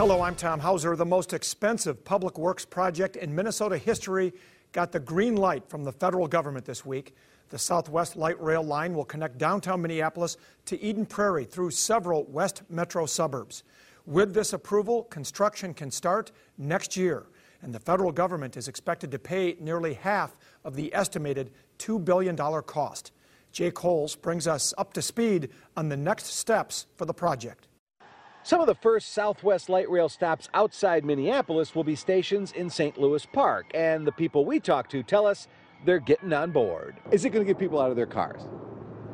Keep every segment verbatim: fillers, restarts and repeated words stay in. Hello, I'm Tom Hauser. The most expensive public works project in Minnesota history got the green light from the federal government this week. The Southwest Light Rail line will connect downtown Minneapolis to Eden Prairie through several West Metro suburbs. With this approval, construction can start next year, and the federal government is expected to pay nearly half of the estimated two billion dollars cost. Jay Coles brings us up to speed on the next steps for the project. Some of the first Southwest Light Rail stops outside Minneapolis will be stations in Saint Louis Park, and the people we talk to tell us they're getting on board. Is it going to get people out of their cars?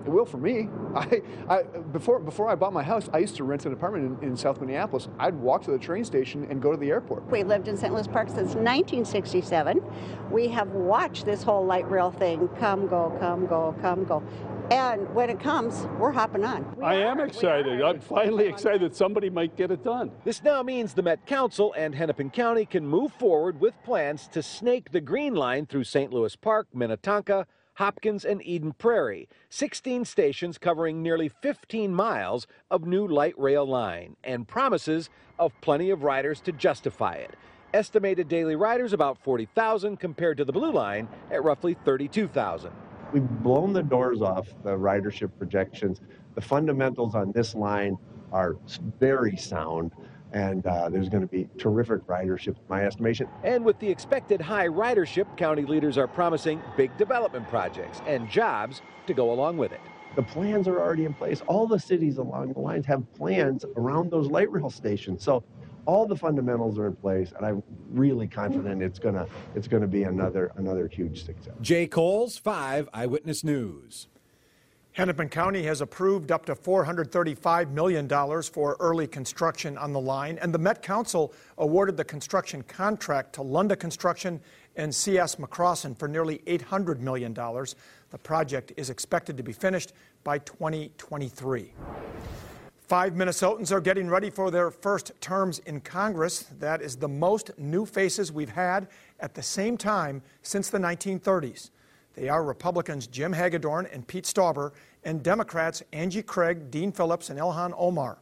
It will for me. I, I, before, before I bought my house, I used to rent an apartment in, in South Minneapolis. I'd walk to the train station and go to the airport. We lived in Saint Louis Park since nineteen sixty-seven. We have watched this whole light rail thing come, go, come, go, come, go. And when it comes, we're hopping on. We I are, am excited. I'm finally excited somebody might get it done. This now means the Met Council and Hennepin County can move forward with plans to snake the green line through Saint Louis Park, Minnetonka, Hopkins, and Eden Prairie, sixteen stations covering nearly fifteen miles of new light rail line, and promises of plenty of riders to justify it. Estimated daily riders about forty thousand compared to the Blue Line at roughly thirty-two thousand. We've blown the doors off the ridership projections. The fundamentals on this line are very sound, and uh, there's going to be terrific ridership, my estimation. And with the expected high ridership, county leaders are promising big development projects and jobs to go along with it. The plans are already in place. All the cities along the lines have plans around those light rail stations. So all the fundamentals are in place, and I'm really confident it's going to it's going to be another another huge success. Jay Coles, five Eyewitness News. Hennepin County has approved up to four hundred thirty-five million dollars for early construction on the line, and the Met Council awarded the construction contract to Lunda Construction and C S McCrossen for nearly eight hundred million dollars. The project is expected to be finished by twenty twenty-three. Five Minnesotans are getting ready for their first terms in Congress. That is the most new faces we've had at the same time since the nineteen thirties. They are Republicans Jim Hagedorn and Pete Stauber, and Democrats Angie Craig, Dean Phillips, and Ilhan Omar.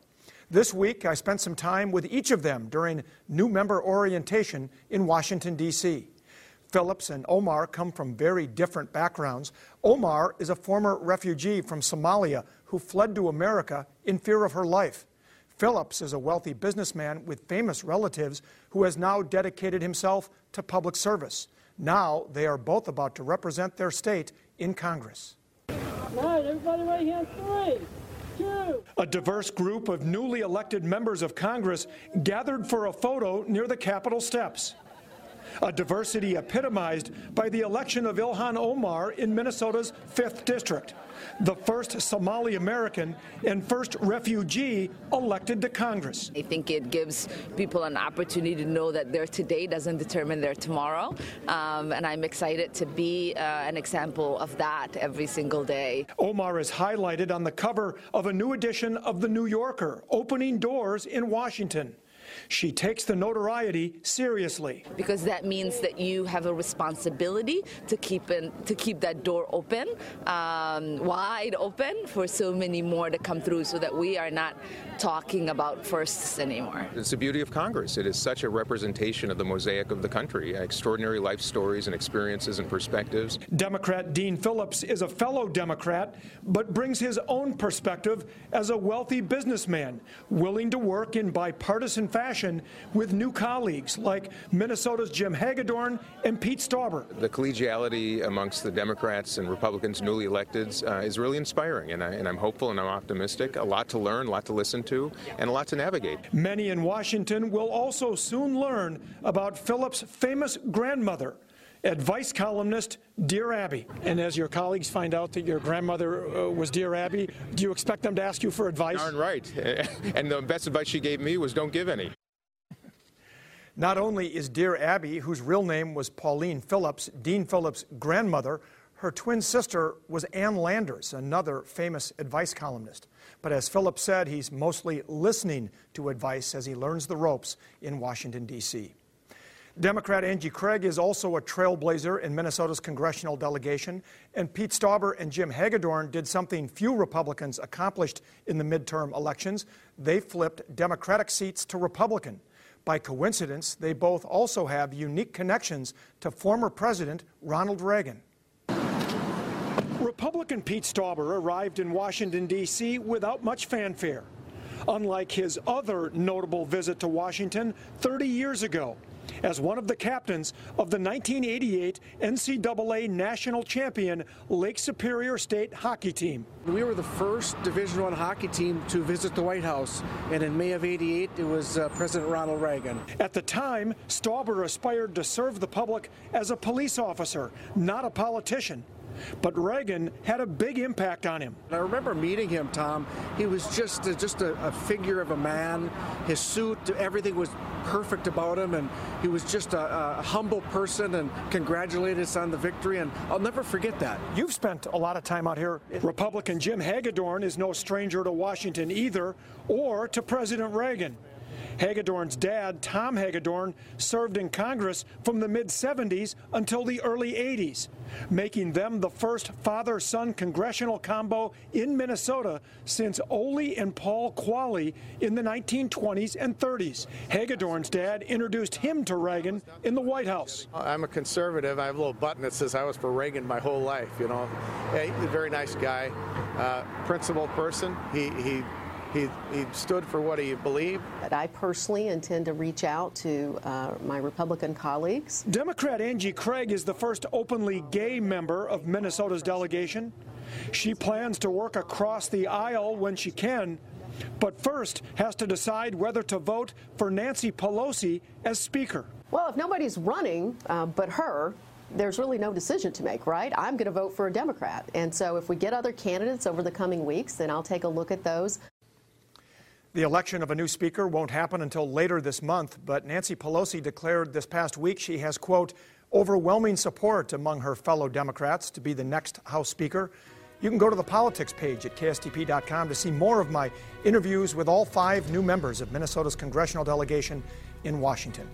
This week, I spent some time with each of them during new member orientation in Washington, D C Phillips and Omar come from very different backgrounds. Omar is a former refugee from Somalia who fled to America in fear of her life. Phillips is a wealthy businessman with famous relatives who has now dedicated himself to public service. Now they are both about to represent their state in Congress. All right, everybody right here. Three, two. A diverse group of newly elected members of Congress gathered for a photo near the Capitol steps. A diversity epitomized by the election of Ilhan Omar in Minnesota's fifth District, the first Somali American and first refugee elected to Congress. I think it gives people an opportunity to know that their today doesn't determine their tomorrow, um, and I'm excited to be uh, an example of that every single day. Omar is highlighted on the cover of a new edition of The New Yorker, opening doors in Washington. She takes the notoriety seriously. Because that means that you have a responsibility to keep in, to keep that door open, um, wide open, for so many more to come through, so that we are not talking about firsts anymore. It's the beauty of Congress. It is such a representation of the mosaic of the country, extraordinary life stories and experiences and perspectives. Democrat Dean Phillips is a fellow Democrat, but brings his own perspective as a wealthy businessman, willing to work in bipartisan fashion with new colleagues like Minnesota's Jim Hagedorn and Pete Stauber. The collegiality amongst the Democrats and Republicans, newly electeds, uh, is really inspiring, and, I, and I'm hopeful and I'm optimistic. A lot to learn, a lot to listen to, and a lot to navigate. Many in Washington will also soon learn about Phillips' famous grandmother, advice columnist Dear Abby. And as your colleagues find out that your grandmother uh, was Dear Abby, do you expect them to ask you for advice? Darn right. And the best advice she gave me was don't give any. Not only is Dear Abby, whose real name was Pauline Phillips, Dean Phillips' grandmother, her twin sister was Ann Landers, another famous advice columnist. But as Phillips said, he's mostly listening to advice as he learns the ropes in Washington, D C Democrat Angie Craig is also a trailblazer in Minnesota's congressional delegation, and Pete Stauber and Jim Hagedorn did something few Republicans accomplished in the midterm elections. They flipped Democratic seats to Republican. By coincidence, they both also have unique connections to former President Ronald Reagan. Republican Pete Stauber arrived in Washington, D C without much fanfare, unlike his other notable visit to Washington thirty years ago as one of the captains of the nineteen eighty-eight N C double A national champion Lake Superior State hockey team. We were the first Division One hockey team to visit the White House, and in May of eighty-eight, it was uh, President Ronald Reagan. At the time, Stauber aspired to serve the public as a police officer, not a politician. But Reagan had a big impact on him. I remember meeting him, Tom. He was just a, just a, a figure of a man. His suit, everything was perfect about him, and he was just a, a humble person, and congratulated us on the victory, and I'll never forget that. You've spent a lot of time out here. Republican Jim Hagedorn is no stranger to Washington either, or to President Reagan. Hagedorn's dad, Tom Hagedorn, served in Congress from the mid seventies until the early eighties, making them the first father-son congressional combo in Minnesota since Ole and Paul Qualley in the nineteen twenties and thirties. Hagedorn's dad introduced him to Reagan in the White House. I'm a conservative. I have a little button that says I was for Reagan my whole life, you know. Hey, he's a very nice guy, uh, principled person. He, he He, he stood for what he believed. But I personally intend to reach out to uh, my Republican colleagues. Democrat Angie Craig is the first openly gay member of Minnesota's delegation. She plans to work across the aisle when she can, but first has to decide whether to vote for Nancy Pelosi as Speaker. Well, if nobody's running uh, but her, there's really no decision to make, right? I'm going to vote for a Democrat. And so if we get other candidates over the coming weeks, then I'll take a look at those. The election of a new speaker won't happen until later this month, but Nancy Pelosi declared this past week she has, quote, overwhelming support among her fellow Democrats to be the next House Speaker. You can go to the politics page at K S T P dot com to see more of my interviews with all five new members of Minnesota's congressional delegation in Washington.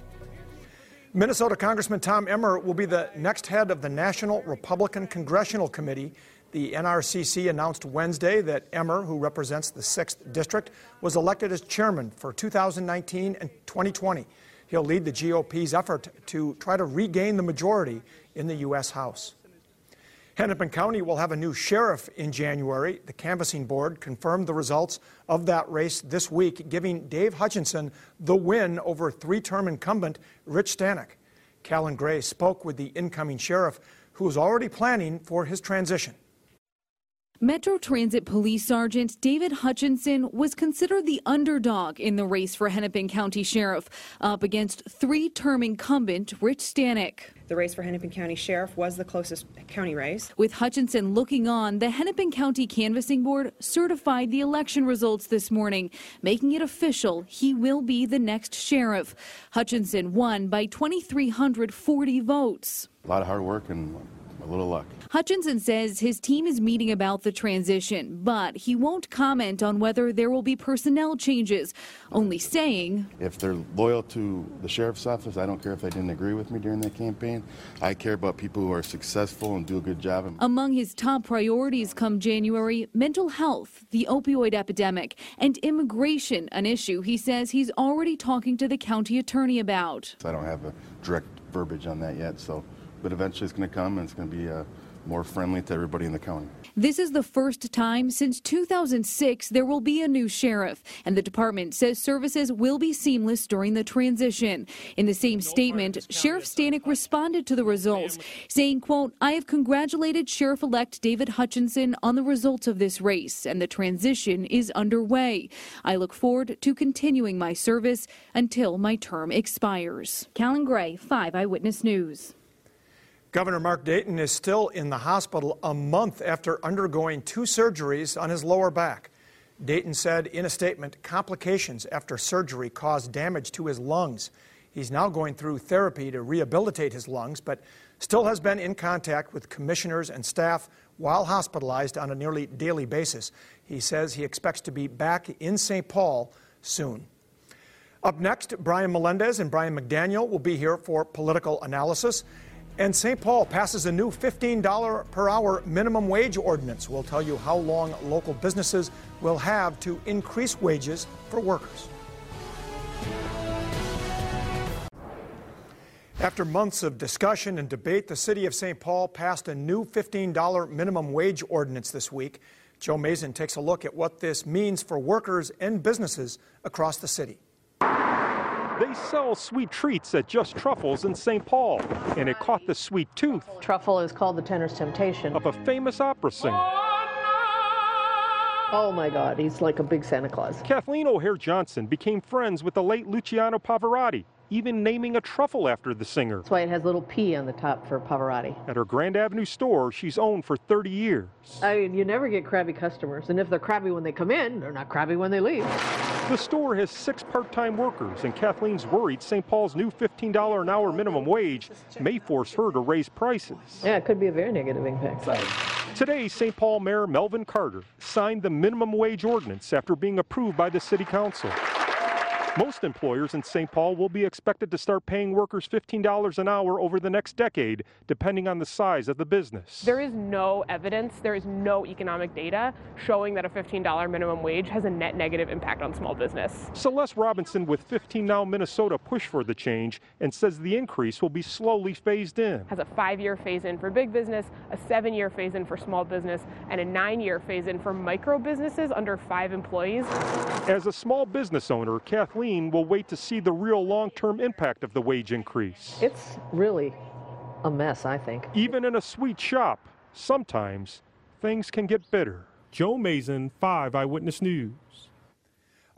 Minnesota Congressman Tom Emmer will be the next head of the National Republican Congressional Committee. The N R C C announced Wednesday that Emmer, who represents the sixth District, was elected as chairman for two thousand nineteen and twenty twenty. He'll lead the G O P's effort to try to regain the majority in the U S House. Hennepin County will have a new sheriff in January. The canvassing board confirmed the results of that race this week, giving Dave Hutchinson the win over three-term incumbent Rich Stanek. Callan Gray spoke with the incoming sheriff, who is already planning for his transition. Metro Transit Police Sergeant David Hutchinson was considered the underdog in the race for Hennepin County Sheriff, up against three-term incumbent Rich Stanek. The race for Hennepin County Sheriff was the closest county race. With Hutchinson looking on, the Hennepin County Canvassing Board certified the election results this morning, making it official he will be the next sheriff. Hutchinson won by two thousand three hundred forty votes. A lot of hard work and a little luck. Hutchinson says his team is meeting about the transition, but he won't comment on whether there will be personnel changes, only saying, if they're loyal to the sheriff's office, I don't care if they didn't agree with me during that campaign. I care about people who are successful and do a good job. Among his top priorities come January, mental health, the opioid epidemic, and immigration, an issue he says he's already talking to the county attorney about. I don't have a direct verbiage on that yet, so, but eventually it's going to come, and it's going to be a more friendly to everybody in the county. This is the first time since two thousand six there will be a new sheriff, and the department says services will be seamless during the transition. In the same statement, Sheriff Stanek responded to the results, saying, quote, I have congratulated Sheriff-elect David Hutchinson on the results of this race, and the transition is underway. I look forward to continuing my service until my term expires. Callan Gray, five Eyewitness News. Governor Mark Dayton is still in the hospital a month after undergoing two surgeries on his lower back. Dayton said in a statement, complications after surgery caused damage to his lungs. He's now going through therapy to rehabilitate his lungs, but still has been in contact with commissioners and staff while hospitalized on a nearly daily basis. He says he expects to be back in Saint Paul soon. Up next, Brian Melendez and Brian McDaniel will be here for political analysis. And Saint Paul passes a new fifteen dollars per hour minimum wage ordinance. We'll tell you how long local businesses will have to increase wages for workers. After months of discussion and debate, the city of Saint Paul passed a new fifteen dollar minimum wage ordinance this week. Joe Mazin takes a look at what this means for workers and businesses across the city. They sell sweet treats at Just Truffles in Saint Paul, and it caught the sweet tooth. Truffle is called the tenor's temptation of a famous opera singer. Oh my God, he's like a big Santa Claus. Kathleen O'Hare Johnson became friends with the late Luciano Pavarotti, even naming a truffle after the singer. That's why it has a little P on the top for Pavarotti. At her Grand Avenue store, she's owned for thirty years. I mean, you never get crabby customers, and if they're crabby when they come in, they're not crabby when they leave. The store has six part-time workers, and Kathleen's worried Saint Paul's new fifteen dollar an hour minimum wage may force her to raise prices. Yeah, it could be a very negative impact. Today, Saint Paul Mayor Melvin Carter signed the minimum wage ordinance after being approved by the city council. Most employers in Saint Paul will be expected to start paying workers fifteen dollars an hour over the next decade, depending on the size of the business. There is no evidence, there is no economic data showing that a fifteen dollar minimum wage has a net negative impact on small business. Celeste Robinson with fifteen Now Minnesota pushed for the change and says the increase will be slowly phased in. Has a five-year phase-in for big business, a seven-year phase-in for small business, and a nine-year phase-in for micro businesses under five employees. As a small business owner, Kathleen will wait to see the real long-term impact of the wage increase. It's really a mess, I think. Even in a sweet shop, sometimes things can get bitter. Joe Mazin, five Eyewitness News.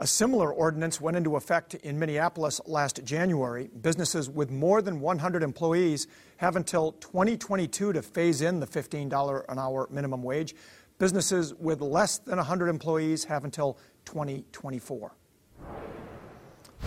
A similar ordinance went into effect in Minneapolis last January. Businesses with more than one hundred employees have until twenty twenty-two to phase in the fifteen dollar an hour minimum wage. Businesses with less than one hundred employees have until twenty twenty-four.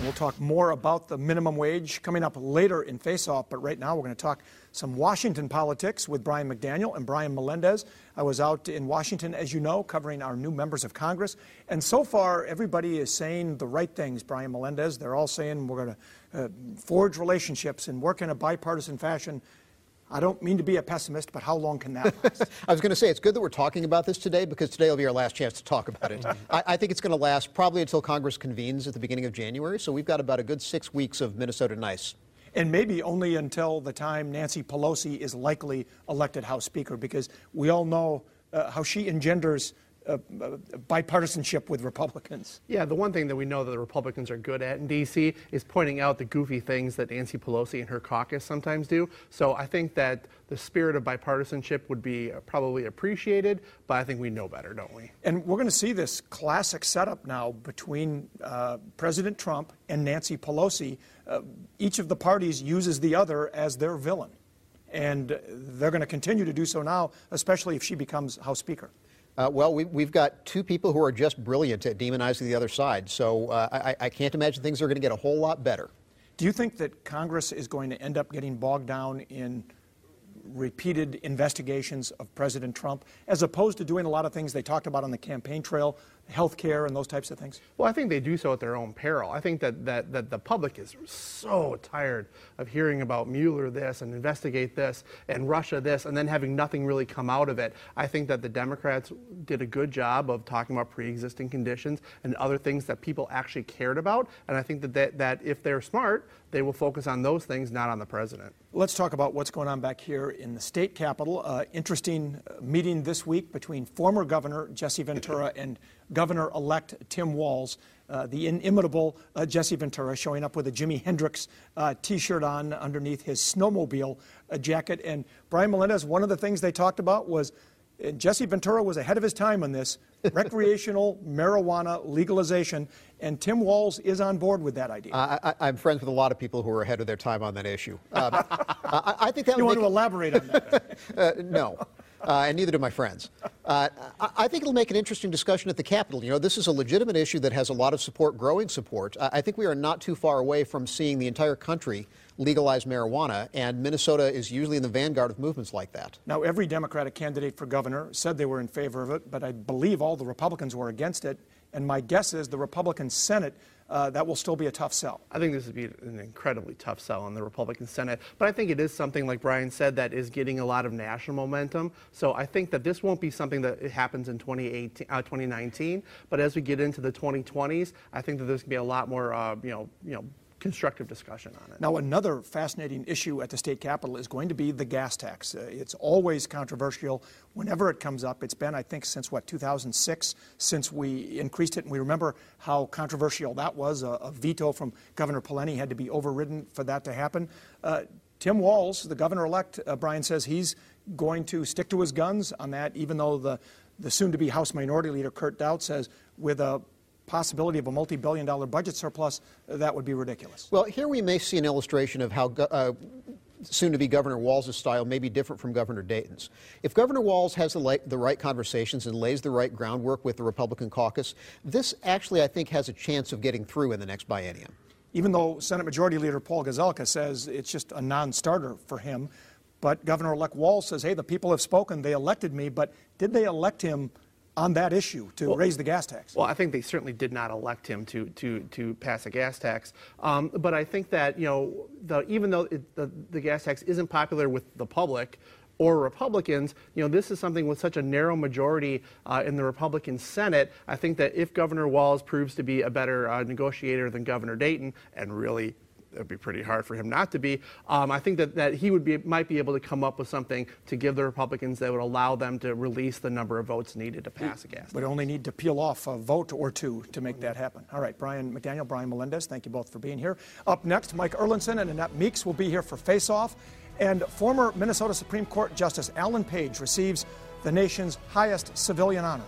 We'll talk more about the minimum wage coming up later in Face Off, but right now we're going to talk some Washington politics with Brian McDaniel and Brian Melendez. I was out in Washington, as you know, covering our new members of Congress, and so far everybody is saying the right things, Brian Melendez. They're all saying we're going to uh, forge relationships and work in a bipartisan fashion. I don't mean to be a pessimist, but how long can that last? I was going to say, it's good that we're talking about this today, because today will be our last chance to talk about it. I, I think it's going to last probably until Congress convenes at the beginning of January, so we've got about a good six weeks of Minnesota nice. And maybe only until the time Nancy Pelosi is likely elected House Speaker, because we all know uh, how she engenders Uh, bipartisanship with Republicans. Yeah, the one thing that we know that the Republicans are good at in D C is pointing out the goofy things that Nancy Pelosi and her caucus sometimes do. So I think that the spirit of bipartisanship would be probably appreciated, but I think we know better, don't we? And we're going to see this classic setup now between uh, President Trump and Nancy Pelosi. Uh, each of the parties uses the other as their villain, and they're going to continue to do so now, especially if she becomes House Speaker. Uh, well, we, we've got two people who are just brilliant at demonizing the other side, so uh, I, I can't imagine things are going to get a whole lot better. Do you think that Congress is going to end up getting bogged down in repeated investigations of President Trump, as opposed to doing a lot of things they talked about on the campaign trail, health care and those types of things? Well, I think they do so at their own peril. I think that, that, that the public is so tired of hearing about Mueller this and investigate this and Russia this and then having nothing really come out of it. I think that the Democrats did a good job of talking about pre-existing conditions and other things that people actually cared about. And I think that, that, that if they're smart, they will focus on those things, not on the president. Let's talk about what's going on back here in the state capitol. Uh, interesting meeting this week between former Governor Jesse Ventura and Governor-elect Tim Walz, uh, the inimitable uh, Jesse Ventura, showing up with a Jimi Hendrix uh, T-shirt on underneath his snowmobile uh, jacket. And Brian Melendez, one of the things they talked about was, and Jesse Ventura was ahead of his time on this, recreational marijuana legalization, and Tim Walz is on board with that idea. I, I, I'm friends with a lot of people who are ahead of their time on that issue. Um, I, I think that you want to elaborate on that? uh, no. Uh, and neither do my friends. Uh, I think it'll make an interesting discussion at the Capitol. You know, this is a legitimate issue that has a lot of support, growing support. I think we are not too far away from seeing the entire country legalize marijuana, and Minnesota is usually in the vanguard of movements like that. Now, every Democratic candidate for governor said they were in favor of it, but I believe all the Republicans were against it, and my guess is the Republican Senate Uh, that will still be a tough sell. I think this would be an incredibly tough sell in the Republican Senate, but I think it is something, like Brian said, that is getting a lot of national momentum. So I think that this won't be something that happens in twenty eighteen, uh, twenty nineteen, but as we get into the twenty twenties, I think that there's going to be a lot more, uh, you know, you know, constructive discussion on it. Now, another fascinating issue at the state capitol is going to be the gas tax. Uh, it's always controversial whenever it comes up. It's been, I think, since, what, two thousand six, since we increased it. And we remember how controversial that was. A, a veto from Governor Peleni had to be overridden for that to happen. Uh, Tim Walz, the governor-elect, uh, Brian, says he's going to stick to his guns on that, even though the, the soon-to-be House Minority Leader, Kurt Dowd, says with a possibility of a multi-billion dollar budget surplus, that would be ridiculous. Well, here we may see an illustration of how uh, soon-to-be Governor Walz's style may be different from Governor Dayton's. If Governor Walz has the, la the right conversations and lays the right groundwork with the Republican caucus, this actually, I think, has a chance of getting through in the next biennium. Even though Senate Majority Leader Paul Gazelka says it's just a non-starter for him, but Governor-elect Walz says, hey, the people have spoken, they elected me, but did they elect him on that issue to well, raise the gas tax? Well, I think they certainly did not elect him to to to pass a gas tax. Um, but I think that, you know, the, even though it, the, the gas tax isn't popular with the public or Republicans, you know, this is something with such a narrow majority uh, in the Republican Senate. I think that if Governor Walz proves to be a better uh, negotiator than Governor Dayton, and really, it'd be pretty hard for him not to be. Um, I think that, that he would be might be able to come up with something to give the Republicans that would allow them to release the number of votes needed to pass a gas tax. But only need to peel off a vote or two to make that happen. All right, Brian McDaniel, Brian Melendez, thank you both for being here. Up next, Mike Erlandson and Annette Meeks will be here for Face Off. And former Minnesota Supreme Court Justice Alan Page receives the nation's highest civilian honor.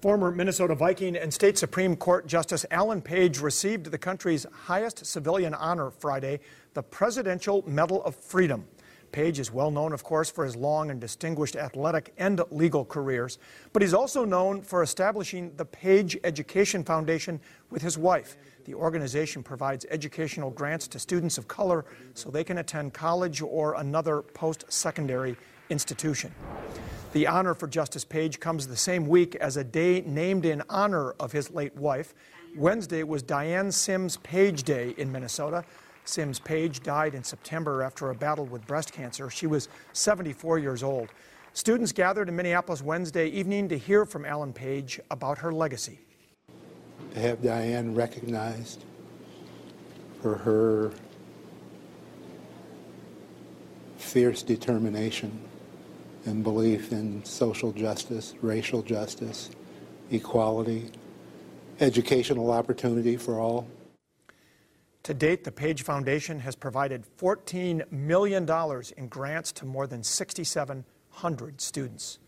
Former Minnesota Viking and State Supreme Court Justice Alan Page received the country's highest civilian honor Friday, the Presidential Medal of Freedom. Page is well known, of course, for his long and distinguished athletic and legal careers, but he's also known for establishing the Page Education Foundation with his wife. The organization provides educational grants to students of color so they can attend college or another post-secondary institution. The honor for Justice Page comes the same week as a day named in honor of his late wife. Wednesday was Diane Sims Page Day in Minnesota. Sims Page died in September after a battle with breast cancer. She was seventy-four years old. Students gathered in Minneapolis Wednesday evening to hear from Alan Page about her legacy. To have Diane recognized for her fierce determination and belief in social justice, racial justice, equality, educational opportunity for all. To date, the Page Foundation has provided fourteen million dollars in grants to more than six thousand seven hundred students.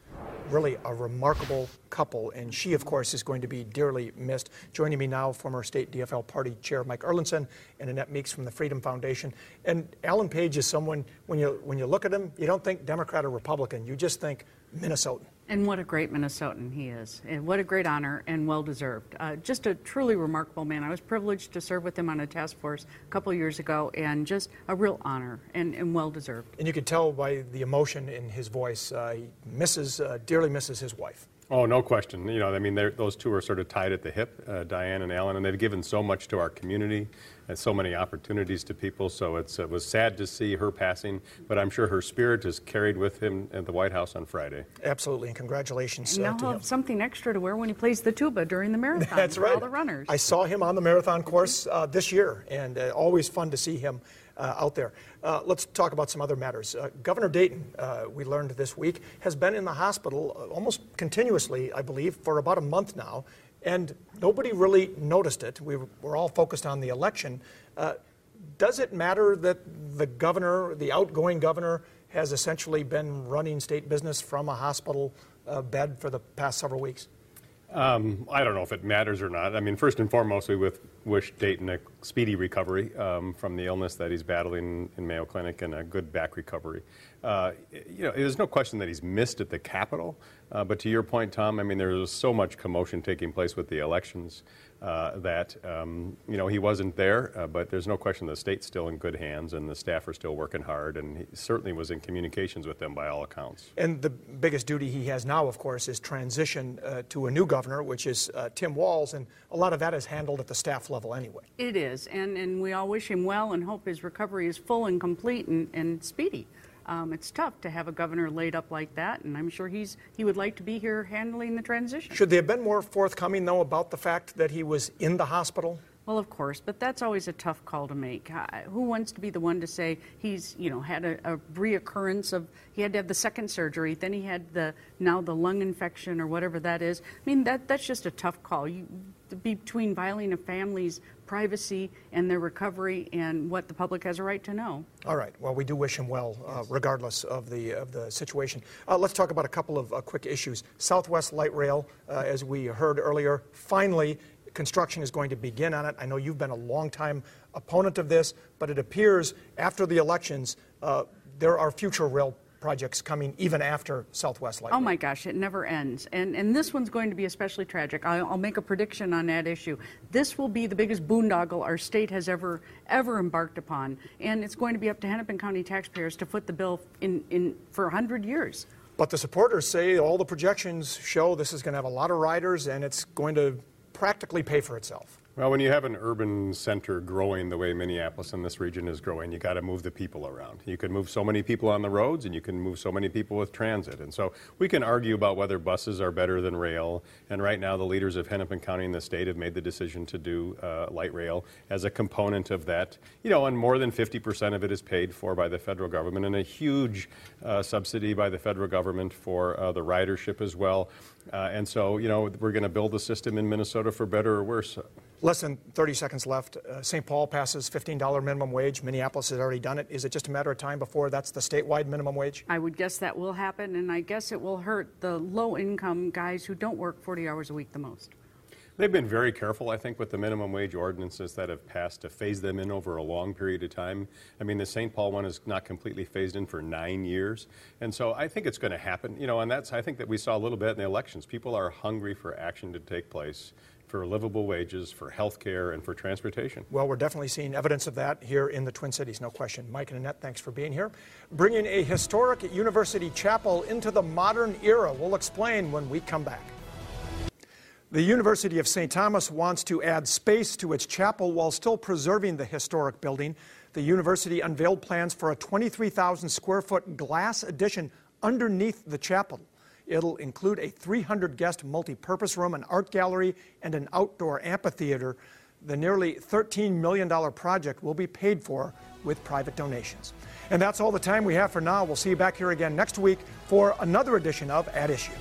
Really a remarkable couple, and she, of course, is going to be dearly missed. Joining me now, former state D F L party chair Mike Erlandson and Annette Meeks from the Freedom Foundation. And Alan Page is someone, when you, when you look at him, you don't think Democrat or Republican. You just think Minnesotan. And what a great Minnesotan he is. And what a great honor and well-deserved. Uh, just a truly remarkable man. I was privileged to serve with him on a task force a couple years ago, and just a real honor and, and well-deserved. And you could tell by the emotion in his voice, uh, he misses, uh, dearly misses his wife. Oh, no question. You know, I mean, those two are sort of tied at the hip, uh, Diane and Alan, and they've given so much to our community and so many opportunities to people. So it's, it was sad to see her passing, but I'm sure her spirit is carried with him at the White House on Friday. Absolutely, and congratulations. And uh, now he'll have something extra to wear when he plays the tuba during the marathon. That's right. All the runners. I saw him on the marathon course uh, this year, and uh, always fun to see him Uh, out there. Uh, let's talk about some other matters. Uh, Governor Dayton, uh, we learned this week, has been in the hospital almost continuously, I believe, for about a month now, and nobody really noticed it. We were all focused on the election. Uh, does it matter that the governor, the outgoing governor, has essentially been running state business from a hospital uh, bed for the past several weeks? Um, I don't know if it matters or not. I mean, first and foremost, we with, wish Dayton a speedy recovery um, from the illness that he's battling in Mayo Clinic, and a good back recovery. Uh, you know, there's no question that he's missed at the Capitol. Uh, but to your point, Tom, I mean, there was so much commotion taking place with the elections uh, that, um, you know, he wasn't there. Uh, but there's no question the state's still in good hands, and the staff are still working hard. And he certainly was in communications with them by all accounts. And the biggest duty he has now, of course, is transition uh, to a new governor, which is uh, Tim Walz. And a lot of that is handled at the staff level anyway. It is. And, and we all wish him well and hope his recovery is full and complete and, and speedy. Um, it's tough to have a governor laid up like that, and I'm sure he's he would like to be here handling the transition. Should there have been more forthcoming, though, about the fact that he was in the hospital? Well, of course, but that's always a tough call to make. Uh, who wants to be the one to say he's, you know, had a, a reoccurrence of, he had to have the second surgery, then he had the, now the lung infection or whatever that is. I mean, that that's just a tough call. You, between violating a family's privacy and their recovery and what the public has a right to know. All right. Well, we do wish him well, uh, yes. regardless of the of the situation. Uh, let's talk about a couple of uh, quick issues. Southwest Light Rail, uh, as we heard earlier, finally, construction is going to begin on it. I know you've been a long-time opponent of this, but it appears after the elections, uh, there are future rail projects coming even after Southwest Light Rail. Oh my gosh, it never ends. And and this one's going to be especially tragic. I'll, I'll make a prediction on that issue. This will be the biggest boondoggle our state has ever, ever embarked upon. And it's going to be up to Hennepin County taxpayers to foot the bill in, in for one hundred years. But the supporters say all the projections show this is going to have a lot of riders and it's going to practically pay for itself. Well, when you have an urban center growing the way Minneapolis and this region is growing, you got to move the people around. You can move so many people on the roads and you can move so many people with transit. And so we can argue about whether buses are better than rail. And right now the leaders of Hennepin County and the state have made the decision to do uh, light rail as a component of that. You know, and more than fifty percent of it is paid for by the federal government and a huge uh, subsidy by the federal government for uh, the ridership as well. Uh, and so, you know, we're going to build a system in Minnesota for better or worse. Less than thirty seconds left. Uh, Saint Paul passes fifteen dollar minimum wage. Minneapolis has already done it. Is it just a matter of time before that's the statewide minimum wage? I would guess that will happen, and I guess it will hurt the low-income guys who don't work forty hours a week the most. They've been very careful, I think, with the minimum wage ordinances that have passed to phase them in over a long period of time. I mean, the Saint Paul one is not completely phased in for nine years. And so I think it's going to happen. You know, and that's, I think that we saw a little bit in the elections. People are hungry for action to take place, for livable wages, for health care, and for transportation. Well, we're definitely seeing evidence of that here in the Twin Cities, no question. Mike and Annette, thanks for being here. Bringing a historic university chapel into the modern era. We'll explain when we come back. The University of Saint Thomas wants to add space to its chapel while still preserving the historic building. The university unveiled plans for a twenty-three thousand square foot glass addition underneath the chapel. It'll include a three hundred guest multi-purpose room, an art gallery, and an outdoor amphitheater. The nearly thirteen million dollar project will be paid for with private donations. And that's all the time we have for now. We'll see you back here again next week for another edition of At Issue.